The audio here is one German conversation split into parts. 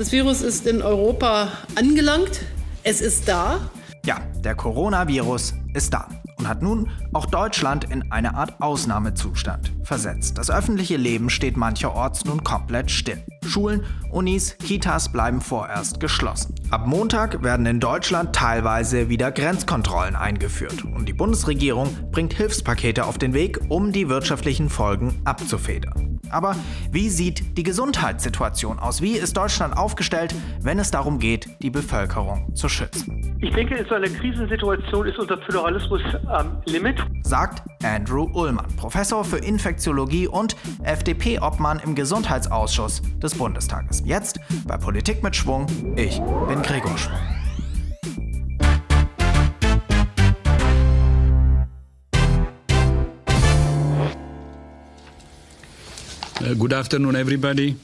Das Virus ist in Europa angelangt. Es ist da. Ja, der Coronavirus ist da und hat nun auch Deutschland in eine Art Ausnahmezustand versetzt. Das öffentliche Leben steht mancherorts nun komplett still. Schulen, Unis, Kitas bleiben vorerst geschlossen. Ab Montag werden in Deutschland teilweise wieder Grenzkontrollen eingeführt und die Bundesregierung bringt Hilfspakete auf den Weg, um die wirtschaftlichen Folgen abzufedern. Aber wie sieht die Gesundheitssituation aus? Wie ist Deutschland aufgestellt, wenn es darum geht, die Bevölkerung zu schützen? Ich denke, in so einer Krisensituation ist unser Föderalismus am Limit, sagt Andrew Ullmann, Professor für Infektiologie und FDP-Obmann im Gesundheitsausschuss des Bundestages. Jetzt bei Politik mit Schwung. Ich bin Gregor Schwung. Good afternoon, everybody.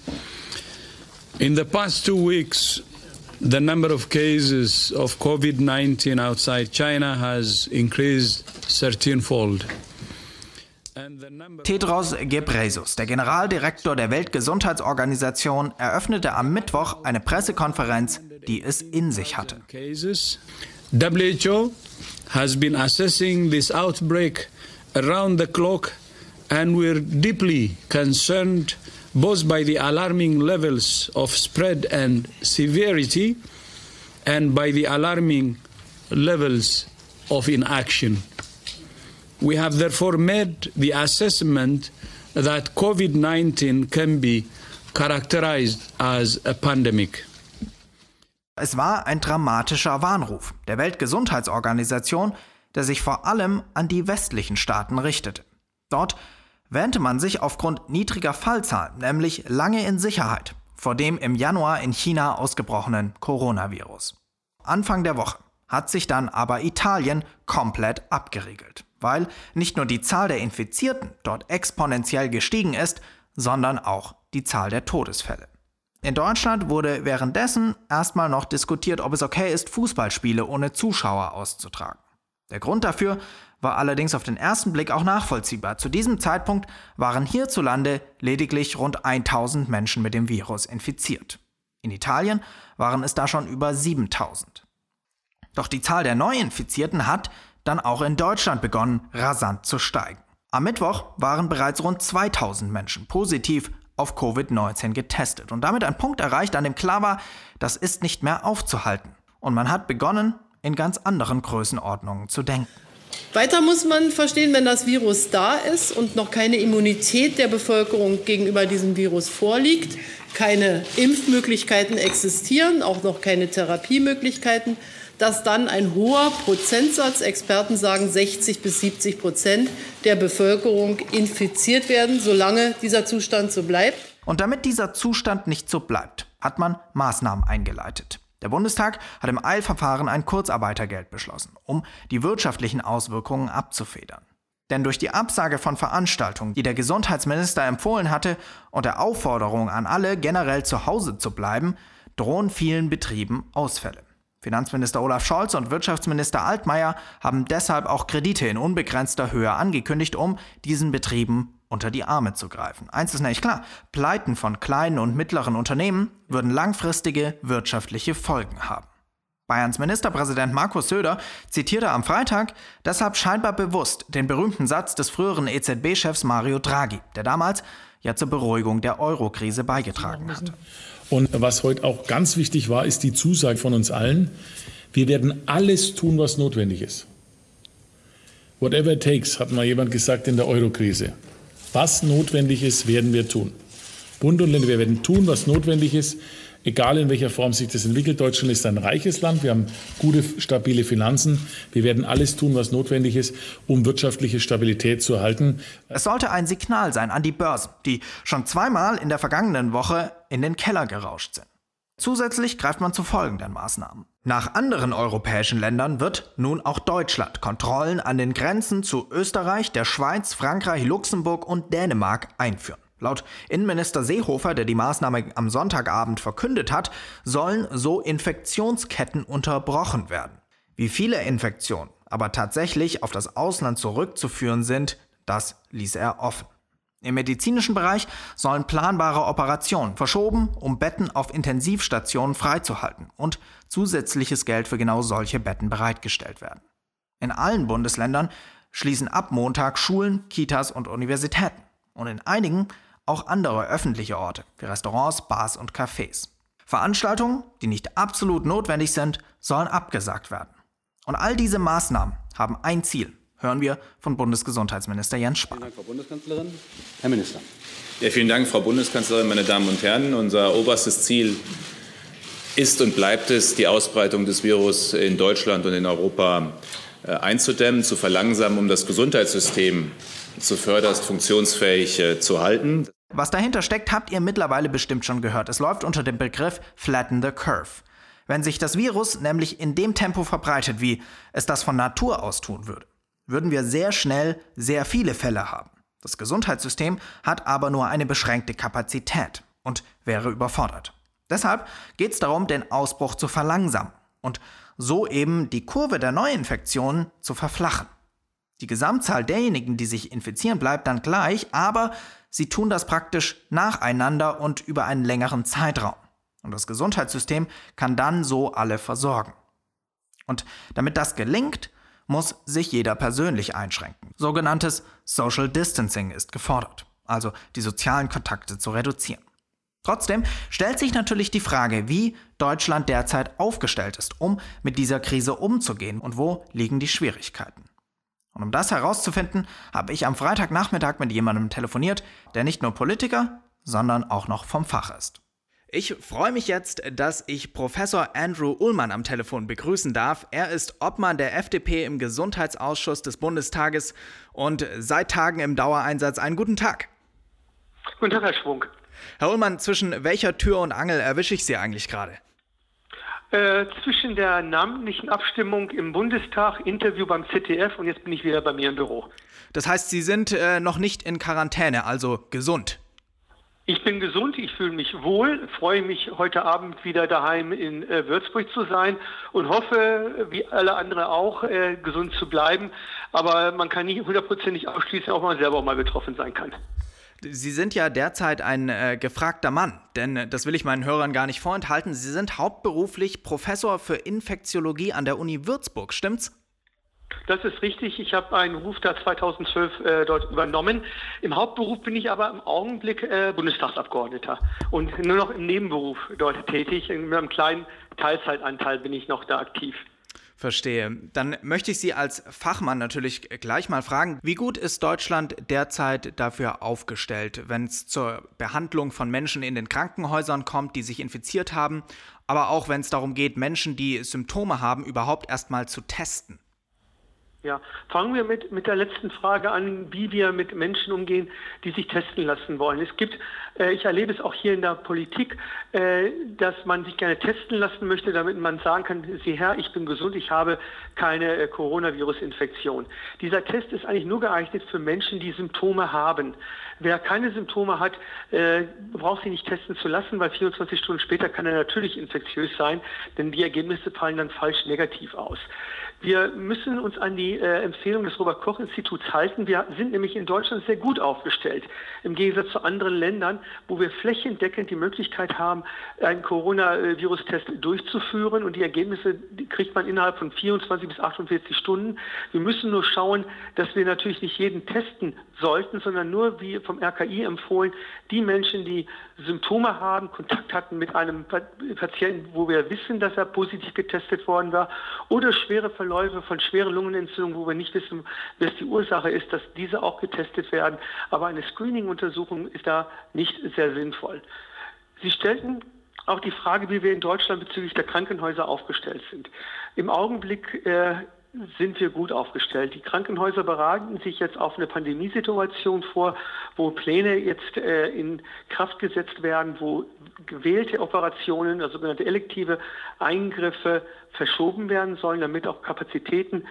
In the past 2 weeks, the number of cases of COVID-19 outside China has increased 13-fold. Tedros Ghebreyesus, der Generaldirektor der Weltgesundheitsorganisation, eröffnete am Mittwoch eine Pressekonferenz, die es in sich hatte. WHO has been assessing this outbreak around the clock. And we're deeply concerned both by the alarming levels of spread and severity and by the alarming levels of inaction. We have therefore made the assessment that COVID-19 can be characterized as a pandemic. Es war ein dramatischer Warnruf der Weltgesundheitsorganisation, der sich vor allem an die westlichen Staaten richtete. Dort wähnte man sich aufgrund niedriger Fallzahlen, nämlich lange in Sicherheit, vor dem im Januar in China ausgebrochenen Coronavirus. Anfang der Woche hat sich dann aber Italien komplett abgeriegelt, weil nicht nur die Zahl der Infizierten dort exponentiell gestiegen ist, sondern auch die Zahl der Todesfälle. In Deutschland wurde währenddessen erstmal noch diskutiert, ob es okay ist, Fußballspiele ohne Zuschauer auszutragen. Der Grund dafür war allerdings auf den ersten Blick auch nachvollziehbar. Zu diesem Zeitpunkt waren hierzulande lediglich rund 1000 Menschen mit dem Virus infiziert. In Italien waren es da schon über 7000. Doch die Zahl der Neuinfizierten hat dann auch in Deutschland begonnen, rasant zu steigen. Am Mittwoch waren bereits rund 2000 Menschen positiv auf Covid-19 getestet und damit ein Punkt erreicht, an dem klar war, das ist nicht mehr aufzuhalten. Und man hat begonnen, in ganz anderen Größenordnungen zu denken. Weiter muss man verstehen, wenn das Virus da ist und noch keine Immunität der Bevölkerung gegenüber diesem Virus vorliegt, keine Impfmöglichkeiten existieren, auch noch keine Therapiemöglichkeiten, dass dann ein hoher Prozentsatz, Experten sagen 60-70% der Bevölkerung infiziert werden, solange dieser Zustand so bleibt. Und damit dieser Zustand nicht so bleibt, hat man Maßnahmen eingeleitet. Der Bundestag hat im Eilverfahren ein Kurzarbeitergeld beschlossen, um die wirtschaftlichen Auswirkungen abzufedern. Denn durch die Absage von Veranstaltungen, die der Gesundheitsminister empfohlen hatte, und der Aufforderung an alle, generell zu Hause zu bleiben, drohen vielen Betrieben Ausfälle. Finanzminister Olaf Scholz und Wirtschaftsminister Altmaier haben deshalb auch Kredite in unbegrenzter Höhe angekündigt, um diesen Betrieben unter die Arme zu greifen. Eins ist nämlich klar, Pleiten von kleinen und mittleren Unternehmen würden langfristige wirtschaftliche Folgen haben. Bayerns Ministerpräsident Markus Söder zitierte am Freitag deshalb scheinbar bewusst den berühmten Satz des früheren EZB-Chefs Mario Draghi, der damals ja zur Beruhigung der Euro-Krise beigetragen hatte. Und was heute auch ganz wichtig war, ist die Zusage von uns allen, wir werden alles tun, was notwendig ist. Whatever it takes, hat mal jemand gesagt in der Euro-Krise. Was notwendig ist, werden wir tun. Bund und Länder, wir werden tun, was notwendig ist, egal in welcher Form sich das entwickelt. Deutschland ist ein reiches Land, wir haben gute, stabile Finanzen. Wir werden alles tun, was notwendig ist, um wirtschaftliche Stabilität zu erhalten. Es sollte ein Signal sein an die Börsen, die schon zweimal in der vergangenen Woche in den Keller gerauscht sind. Zusätzlich greift man zu folgenden Maßnahmen. Nach anderen europäischen Ländern wird nun auch Deutschland Kontrollen an den Grenzen zu Österreich, der Schweiz, Frankreich, Luxemburg und Dänemark einführen. Laut Innenminister Seehofer, der die Maßnahme am Sonntagabend verkündet hat, sollen so Infektionsketten unterbrochen werden. Wie viele Infektionen aber tatsächlich auf das Ausland zurückzuführen sind, das ließ er offen. Im medizinischen Bereich sollen planbare Operationen verschoben, um Betten auf Intensivstationen freizuhalten, und zusätzliches Geld für genau solche Betten bereitgestellt werden. In allen Bundesländern schließen ab Montag Schulen, Kitas und Universitäten und in einigen auch andere öffentliche Orte wie Restaurants, Bars und Cafés. Veranstaltungen, die nicht absolut notwendig sind, sollen abgesagt werden. Und all diese Maßnahmen haben ein Ziel, hören wir von Bundesgesundheitsminister Jens Spahn. Vielen Dank, Frau Bundeskanzlerin. Herr Minister. Ja, vielen Dank, Frau Bundeskanzlerin, meine Damen und Herren. Unser oberstes Ziel ist und bleibt es, die Ausbreitung des Virus in Deutschland und in Europa einzudämmen, zu verlangsamen, um das Gesundheitssystem zuvörderst funktionsfähig zu halten. Was dahinter steckt, habt ihr mittlerweile bestimmt schon gehört. Es läuft unter dem Begriff Flatten the Curve. Wenn sich das Virus nämlich in dem Tempo verbreitet, wie es das von Natur aus tun würde, würden wir sehr schnell sehr viele Fälle haben. Das Gesundheitssystem hat aber nur eine beschränkte Kapazität und wäre überfordert. Deshalb geht es darum, den Ausbruch zu verlangsamen und so eben die Kurve der Neuinfektionen zu verflachen. Die Gesamtzahl derjenigen, die sich infizieren, bleibt dann gleich, aber sie tun das praktisch nacheinander und über einen längeren Zeitraum. Und das Gesundheitssystem kann dann so alle versorgen. Und damit das gelingt, muss sich jeder persönlich einschränken. Sogenanntes Social Distancing ist gefordert, also die sozialen Kontakte zu reduzieren. Trotzdem stellt sich natürlich die Frage, wie Deutschland derzeit aufgestellt ist, um mit dieser Krise umzugehen, und wo liegen die Schwierigkeiten. Und um das herauszufinden, habe ich am Freitagnachmittag mit jemandem telefoniert, der nicht nur Politiker, sondern auch noch vom Fach ist. Ich freue mich jetzt, dass ich Professor Andrew Ullmann am Telefon begrüßen darf. Er ist Obmann der FDP im Gesundheitsausschuss des Bundestages und seit Tagen im Dauereinsatz. Einen guten Tag. Guten Tag, Herr Schwung. Herr Ullmann, zwischen welcher Tür und Angel erwische ich Sie eigentlich gerade? Zwischen der namentlichen Abstimmung im Bundestag, Interview beim ZDF, und jetzt bin ich wieder bei mir im Büro. Das heißt, Sie sind noch nicht in Quarantäne, also gesund? Ich bin gesund, ich fühle mich wohl, freue mich, heute Abend wieder daheim in Würzburg zu sein und hoffe, wie alle anderen auch, gesund zu bleiben. Aber man kann nicht hundertprozentig ausschließen, auch man selber mal betroffen sein kann. Sie sind ja derzeit ein gefragter Mann, denn das will ich meinen Hörern gar nicht vorenthalten. Sie sind hauptberuflich Professor für Infektiologie an der Uni Würzburg, stimmt's? Das ist richtig. Ich habe einen Ruf da 2012 dort übernommen. Im Hauptberuf bin ich aber im Augenblick Bundestagsabgeordneter und nur noch im Nebenberuf dort tätig. Mit einem kleinen Teilzeitanteil bin ich noch da aktiv. Verstehe. Dann möchte ich Sie als Fachmann natürlich gleich mal fragen, wie gut ist Deutschland derzeit dafür aufgestellt, wenn es zur Behandlung von Menschen in den Krankenhäusern kommt, die sich infiziert haben, aber auch wenn es darum geht, Menschen, die Symptome haben, überhaupt erst mal zu testen? Ja, fangen wir mit der letzten Frage an, wie wir mit Menschen umgehen, die sich testen lassen wollen. Es gibt, ich erlebe es auch hier in der Politik, dass man sich gerne testen lassen möchte, damit man sagen kann, sieh her, ich bin gesund, ich habe keine Coronavirus-Infektion. Dieser Test ist eigentlich nur geeignet für Menschen, die Symptome haben. Wer keine Symptome hat, braucht sich nicht testen zu lassen, weil 24 Stunden später kann er natürlich infektiös sein, denn die Ergebnisse fallen dann falsch negativ aus. Wir müssen uns an die Empfehlung des Robert-Koch-Instituts halten. Wir sind nämlich in Deutschland sehr gut aufgestellt, im Gegensatz zu anderen Ländern, wo wir flächendeckend die Möglichkeit haben, einen Coronavirus-Test durchzuführen, und die Ergebnisse kriegt man innerhalb von 24 bis 48 Stunden. Wir müssen nur schauen, dass wir natürlich nicht jeden testen sollten, sondern nur, wie vom RKI empfohlen, die Menschen, die Symptome haben, Kontakt hatten mit einem Patienten, wo wir wissen, dass er positiv getestet worden war, oder schwere Verläufe von schweren Lungenentzündungen, wo wir nicht wissen, was die Ursache ist, dass diese auch getestet werden. Aber eine Screening-Untersuchung ist da nicht sehr sinnvoll. Sie stellten auch die Frage, wie wir in Deutschland bezüglich der Krankenhäuser aufgestellt sind. Im Augenblick sind wir gut aufgestellt. Die Krankenhäuser bereiten sich jetzt auf eine Pandemiesituation vor, wo Pläne jetzt in Kraft gesetzt werden, wo gewählte Operationen, also sogenannte elektive Eingriffe, verschoben werden sollen, damit auch Kapazitäten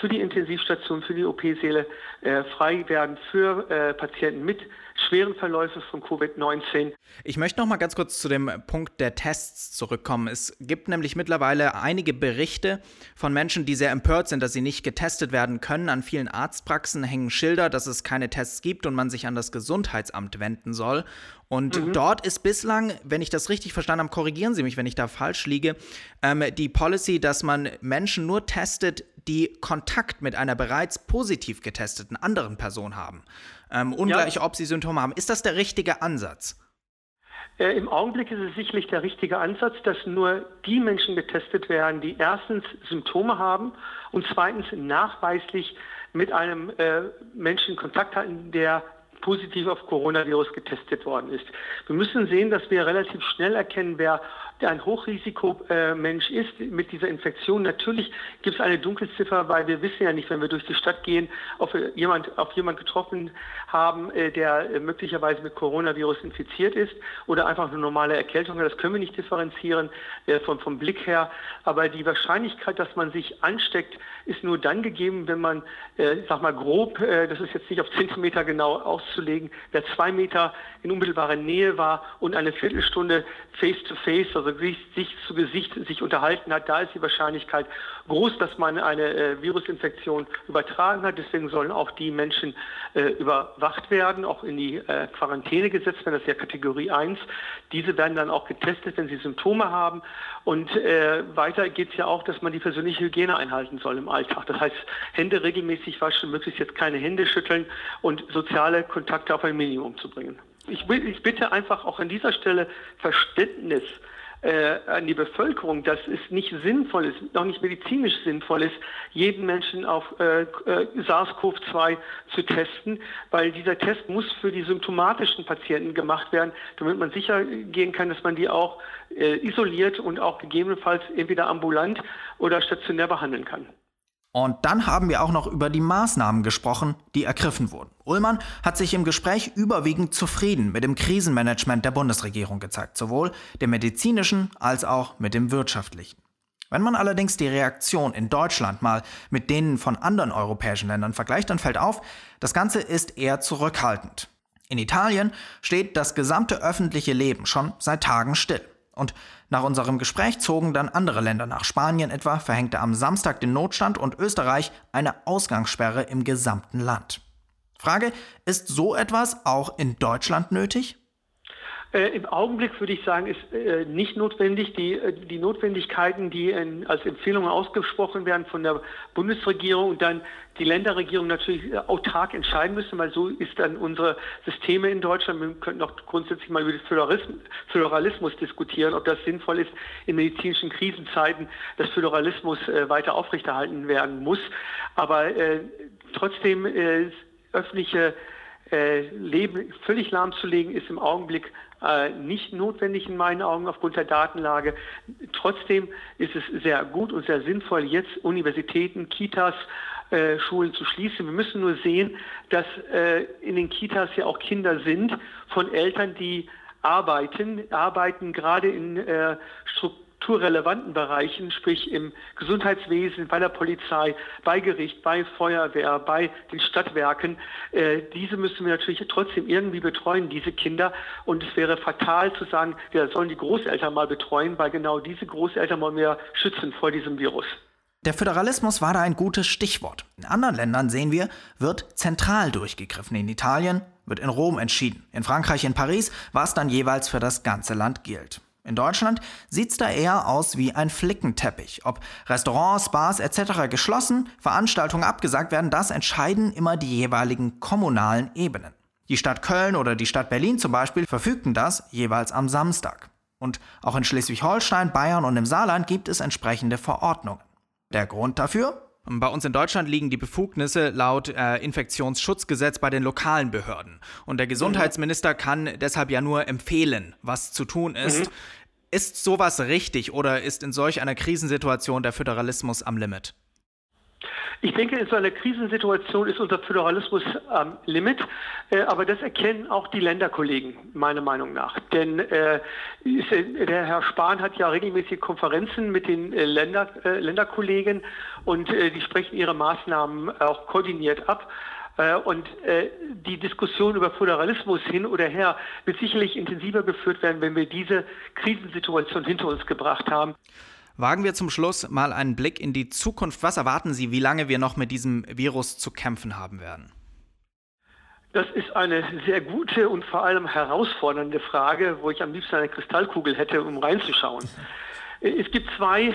für die Intensivstation, für die OP-Säle frei werden für Patienten mit schweren Verläufen von Covid-19. Ich möchte noch mal ganz kurz zu dem Punkt der Tests zurückkommen. Es gibt nämlich mittlerweile einige Berichte von Menschen, die sehr empört empört sind, dass sie nicht getestet werden können. An vielen Arztpraxen hängen Schilder, dass es keine Tests gibt und man sich an das Gesundheitsamt wenden soll. Und dort ist bislang, wenn ich das richtig verstanden habe, korrigieren Sie mich, wenn ich da falsch liege, die Policy, dass man Menschen nur testet, die Kontakt mit einer bereits positiv getesteten anderen Person haben. Ungleich, ob sie Symptome haben. Ist das der richtige Ansatz? Im Augenblick ist es sicherlich der richtige Ansatz, dass nur die Menschen getestet werden, die erstens Symptome haben und zweitens nachweislich mit einem Menschen Kontakt hatten, der positiv auf Coronavirus getestet worden ist. Wir müssen sehen, dass wir relativ schnell erkennen, wer ein Hochrisikomensch ist mit dieser Infektion. Natürlich gibt es eine Dunkelziffer, weil wir wissen ja nicht, wenn wir durch die Stadt gehen, ob wir jemand getroffen haben, der möglicherweise mit Coronavirus infiziert ist oder einfach eine normale Erkältung. Das können wir nicht differenzieren vom Blick her. Aber die Wahrscheinlichkeit, dass man sich ansteckt, ist nur dann gegeben, wenn man, grob, das ist jetzt nicht auf Zentimeter genau auszulegen, wer 2 Meter in unmittelbarer Nähe war und eine Viertelstunde face-to-face, also Gesicht zu Gesicht sich unterhalten hat, da ist die Wahrscheinlichkeit groß, dass man eine Virusinfektion übertragen hat. Deswegen sollen auch die Menschen überwacht werden, auch in die Quarantäne gesetzt werden, das ist ja Kategorie 1. Diese werden dann auch getestet, wenn sie Symptome haben. Und weiter geht es ja auch, dass man die persönliche Hygiene einhalten soll im Alltag. Das heißt, Hände regelmäßig waschen, möglichst jetzt keine Hände schütteln und soziale Kontakte auf ein Minimum zu bringen. Ich bitte einfach auch an dieser Stelle Verständnis an die Bevölkerung, dass es nicht sinnvoll ist, noch nicht medizinisch sinnvoll ist, jeden Menschen auf SARS-CoV-2 zu testen, weil dieser Test muss für die symptomatischen Patienten gemacht werden, damit man sicher gehen kann, dass man die auch isoliert und auch gegebenenfalls entweder ambulant oder stationär behandeln kann. Und dann haben wir auch noch über die Maßnahmen gesprochen, die ergriffen wurden. Ullmann hat sich im Gespräch überwiegend zufrieden mit dem Krisenmanagement der Bundesregierung gezeigt, sowohl dem medizinischen als auch mit dem wirtschaftlichen. Wenn man allerdings die Reaktion in Deutschland mal mit denen von anderen europäischen Ländern vergleicht, dann fällt auf, das Ganze ist eher zurückhaltend. In Italien steht das gesamte öffentliche Leben schon seit Tagen still. Und nach unserem Gespräch zogen dann andere Länder nach. Spanien etwa verhängte am Samstag den Notstand und Österreich eine Ausgangssperre im gesamten Land. Frage, ist so etwas auch in Deutschland nötig? Im Augenblick würde ich sagen, ist nicht notwendig. Die Notwendigkeiten, die als Empfehlungen ausgesprochen werden von der Bundesregierung und dann die Länderregierung natürlich autark entscheiden müssen, weil so ist dann unsere Systeme in Deutschland. Wir könnten auch grundsätzlich mal über den Föderalismus diskutieren, ob das sinnvoll ist, in medizinischen Krisenzeiten, dass Föderalismus weiter aufrechterhalten werden muss. Aber trotzdem öffentliche Leben völlig lahmzulegen, ist im Augenblick nicht notwendig in meinen Augen aufgrund der Datenlage. Trotzdem ist es sehr gut und sehr sinnvoll, jetzt Universitäten, Kitas, Schulen zu schließen. Wir müssen nur sehen, dass in den Kitas ja auch Kinder sind von Eltern, die arbeiten gerade in strukturrelevanten Bereichen, sprich im Gesundheitswesen, bei der Polizei, bei Gericht, bei Feuerwehr, bei den Stadtwerken. Diese müssen wir natürlich trotzdem irgendwie betreuen, diese Kinder. Und es wäre fatal zu sagen, wir sollen die Großeltern mal betreuen, weil genau diese Großeltern wollen wir schützen vor diesem Virus. Der Föderalismus war da ein gutes Stichwort. In anderen Ländern, sehen wir, wird zentral durchgegriffen. In Italien wird in Rom entschieden. In Frankreich, in Paris, was dann jeweils für das ganze Land gilt. In Deutschland sieht es da eher aus wie ein Flickenteppich. Ob Restaurants, Bars etc. geschlossen, Veranstaltungen abgesagt werden, das entscheiden immer die jeweiligen kommunalen Ebenen. Die Stadt Köln oder die Stadt Berlin zum Beispiel verfügten das jeweils am Samstag. Und auch in Schleswig-Holstein, Bayern und im Saarland gibt es entsprechende Verordnungen. Der Grund dafür? Bei uns in Deutschland liegen die Befugnisse laut Infektionsschutzgesetz bei den lokalen Behörden. Und der Gesundheitsminister kann deshalb ja nur empfehlen, was zu tun ist. Ist sowas richtig oder ist in solch einer Krisensituation der Föderalismus am Limit? Ich denke, in so einer Krisensituation ist unser Föderalismus am Limit, aber das erkennen auch die Länderkollegen, meiner Meinung nach. Denn der Herr Spahn hat ja regelmäßige Konferenzen mit den Länderkollegen und die sprechen ihre Maßnahmen auch koordiniert ab. Und die Diskussion über Föderalismus hin oder her wird sicherlich intensiver geführt werden, wenn wir diese Krisensituation hinter uns gebracht haben. Wagen wir zum Schluss mal einen Blick in die Zukunft. Was erwarten Sie, wie lange wir noch mit diesem Virus zu kämpfen haben werden? Das ist eine sehr gute und vor allem herausfordernde Frage, wo ich am liebsten eine Kristallkugel hätte, um reinzuschauen. Es gibt zwei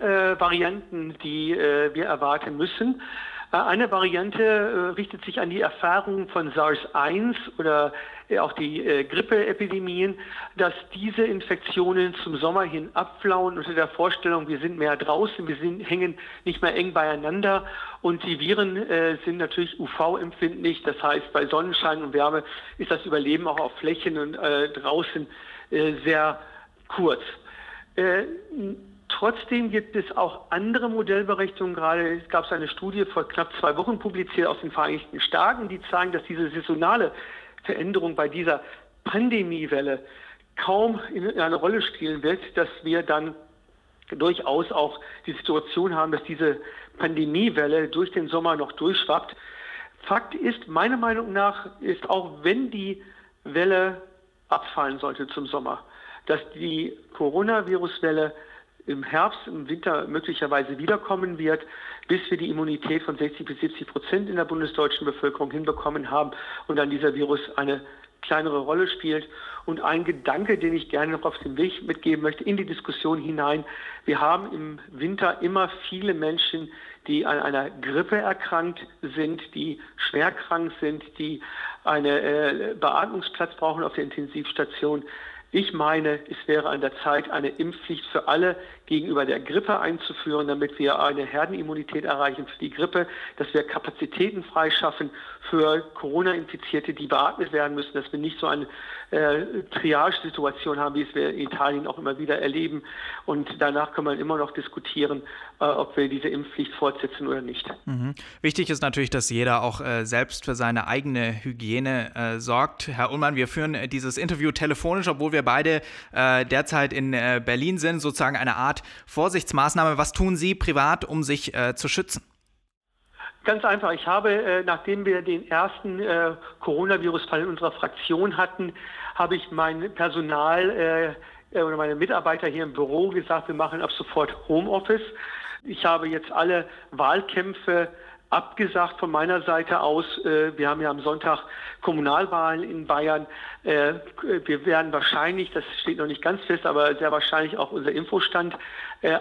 Varianten, die wir erwarten müssen. Eine Variante richtet sich an die Erfahrungen von SARS-1 oder auch die Grippeepidemien, dass diese Infektionen zum Sommer hin abflauen unter der Vorstellung, wir sind mehr draußen, hängen nicht mehr eng beieinander und die Viren sind natürlich UV-empfindlich. Das heißt, bei Sonnenschein und Wärme ist das Überleben auch auf Flächen und draußen sehr kurz. Trotzdem gibt es auch andere Modellberechnungen. Gerade gab es eine Studie vor knapp 2 Wochen publiziert aus den Vereinigten Staaten, die zeigen, dass diese saisonale Veränderung bei dieser Pandemiewelle kaum eine Rolle spielen wird, dass wir dann durchaus auch die Situation haben, dass diese Pandemiewelle durch den Sommer noch durchschwappt. Fakt ist, meiner Meinung nach, ist auch wenn die Welle abfallen sollte zum Sommer, dass die Coronavirus-Welle im Herbst, im Winter möglicherweise wiederkommen wird, bis wir die Immunität von 60-70% in der bundesdeutschen Bevölkerung hinbekommen haben und dann dieser Virus eine kleinere Rolle spielt. Und ein Gedanke, den ich gerne noch auf den Weg mitgeben möchte, in die Diskussion hinein: Wir haben im Winter immer viele Menschen, die an einer Grippe erkrankt sind, die schwer krank sind, die einen Beatmungsplatz brauchen auf der Intensivstation. Ich meine, es wäre an der Zeit, eine Impfpflicht für alle gegenüber der Grippe einzuführen, damit wir eine Herdenimmunität erreichen für die Grippe, dass wir Kapazitäten freischaffen für Corona-Infizierte, die beatmet werden müssen, dass wir nicht so eine Triage-Situation haben, wie es wir in Italien auch immer wieder erleben. Und danach kann man immer noch diskutieren, ob wir diese Impfpflicht fortsetzen oder nicht. Mhm. Wichtig ist natürlich, dass jeder auch selbst für seine eigene Hygiene sorgt. Herr Ullmann, wir führen dieses Interview telefonisch, obwohl wir beide derzeit in Berlin sind, sozusagen eine Art Vorsichtsmaßnahme. Was tun Sie privat, um sich zu schützen? Ganz einfach. Ich habe, nachdem wir den ersten Coronavirus-Fall in unserer Fraktion hatten, habe ich mein Personal oder meine Mitarbeiter hier im Büro gesagt, wir machen ab sofort Homeoffice. Ich habe jetzt alle Wahlkämpfe abgesagt von meiner Seite aus. Wir haben ja am Sonntag Kommunalwahlen in Bayern. Wir werden wahrscheinlich, das steht noch nicht ganz fest, aber sehr wahrscheinlich auch unser Infostand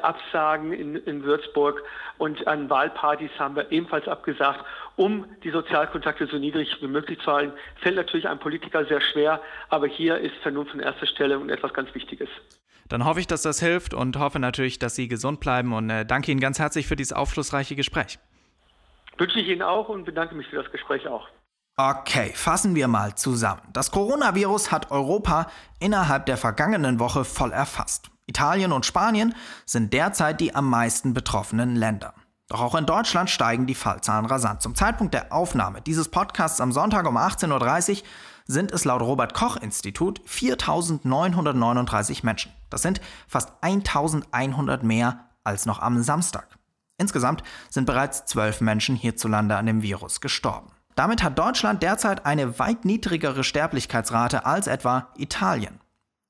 absagen in Würzburg. Und an Wahlpartys haben wir ebenfalls abgesagt, um die Sozialkontakte so niedrig wie möglich zu halten. Fällt natürlich einem Politiker sehr schwer, aber hier ist Vernunft an erster Stelle und etwas ganz Wichtiges. Dann hoffe ich, dass das hilft und hoffe natürlich, dass Sie gesund bleiben und danke Ihnen ganz herzlich für dieses aufschlussreiche Gespräch. Wünsche ich Ihnen auch und bedanke mich für das Gespräch auch. Okay, fassen wir mal zusammen. Das Coronavirus hat Europa innerhalb der vergangenen Woche voll erfasst. Italien und Spanien sind derzeit die am meisten betroffenen Länder. Doch auch in Deutschland steigen die Fallzahlen rasant. Zum Zeitpunkt der Aufnahme dieses Podcasts am Sonntag um 18.30 Uhr sind es laut Robert-Koch-Institut 4.939 Menschen. Das sind fast 1.100 mehr als noch am Samstag. Insgesamt sind bereits 12 Menschen hierzulande an dem Virus gestorben. Damit hat Deutschland derzeit eine weit niedrigere Sterblichkeitsrate als etwa Italien.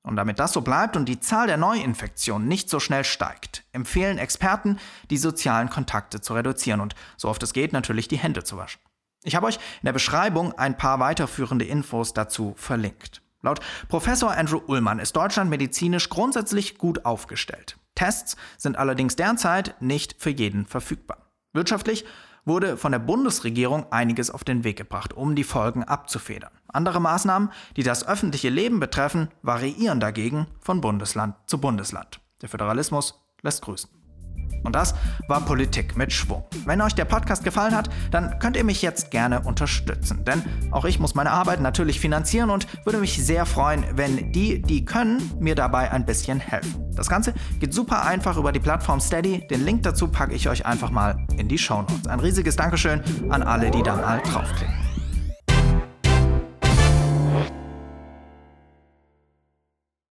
Und damit das so bleibt und die Zahl der Neuinfektionen nicht so schnell steigt, empfehlen Experten, die sozialen Kontakte zu reduzieren und so oft es geht natürlich die Hände zu waschen. Ich habe euch in der Beschreibung ein paar weiterführende Infos dazu verlinkt. Laut Professor Andrew Ullmann ist Deutschland medizinisch grundsätzlich gut aufgestellt. Tests sind allerdings derzeit nicht für jeden verfügbar. Wirtschaftlich wurde von der Bundesregierung einiges auf den Weg gebracht, um die Folgen abzufedern. Andere Maßnahmen, die das öffentliche Leben betreffen, variieren dagegen von Bundesland zu Bundesland. Der Föderalismus lässt grüßen. Und das war Politik mit Schwung. Wenn euch der Podcast gefallen hat, dann könnt ihr mich jetzt gerne unterstützen. Denn auch ich muss meine Arbeit natürlich finanzieren und würde mich sehr freuen, wenn die können, mir dabei ein bisschen helfen. Das Ganze geht super einfach über die Plattform Steady. Den Link dazu packe ich euch einfach mal in die Shownotes. Ein riesiges Dankeschön an alle, die da mal draufklicken.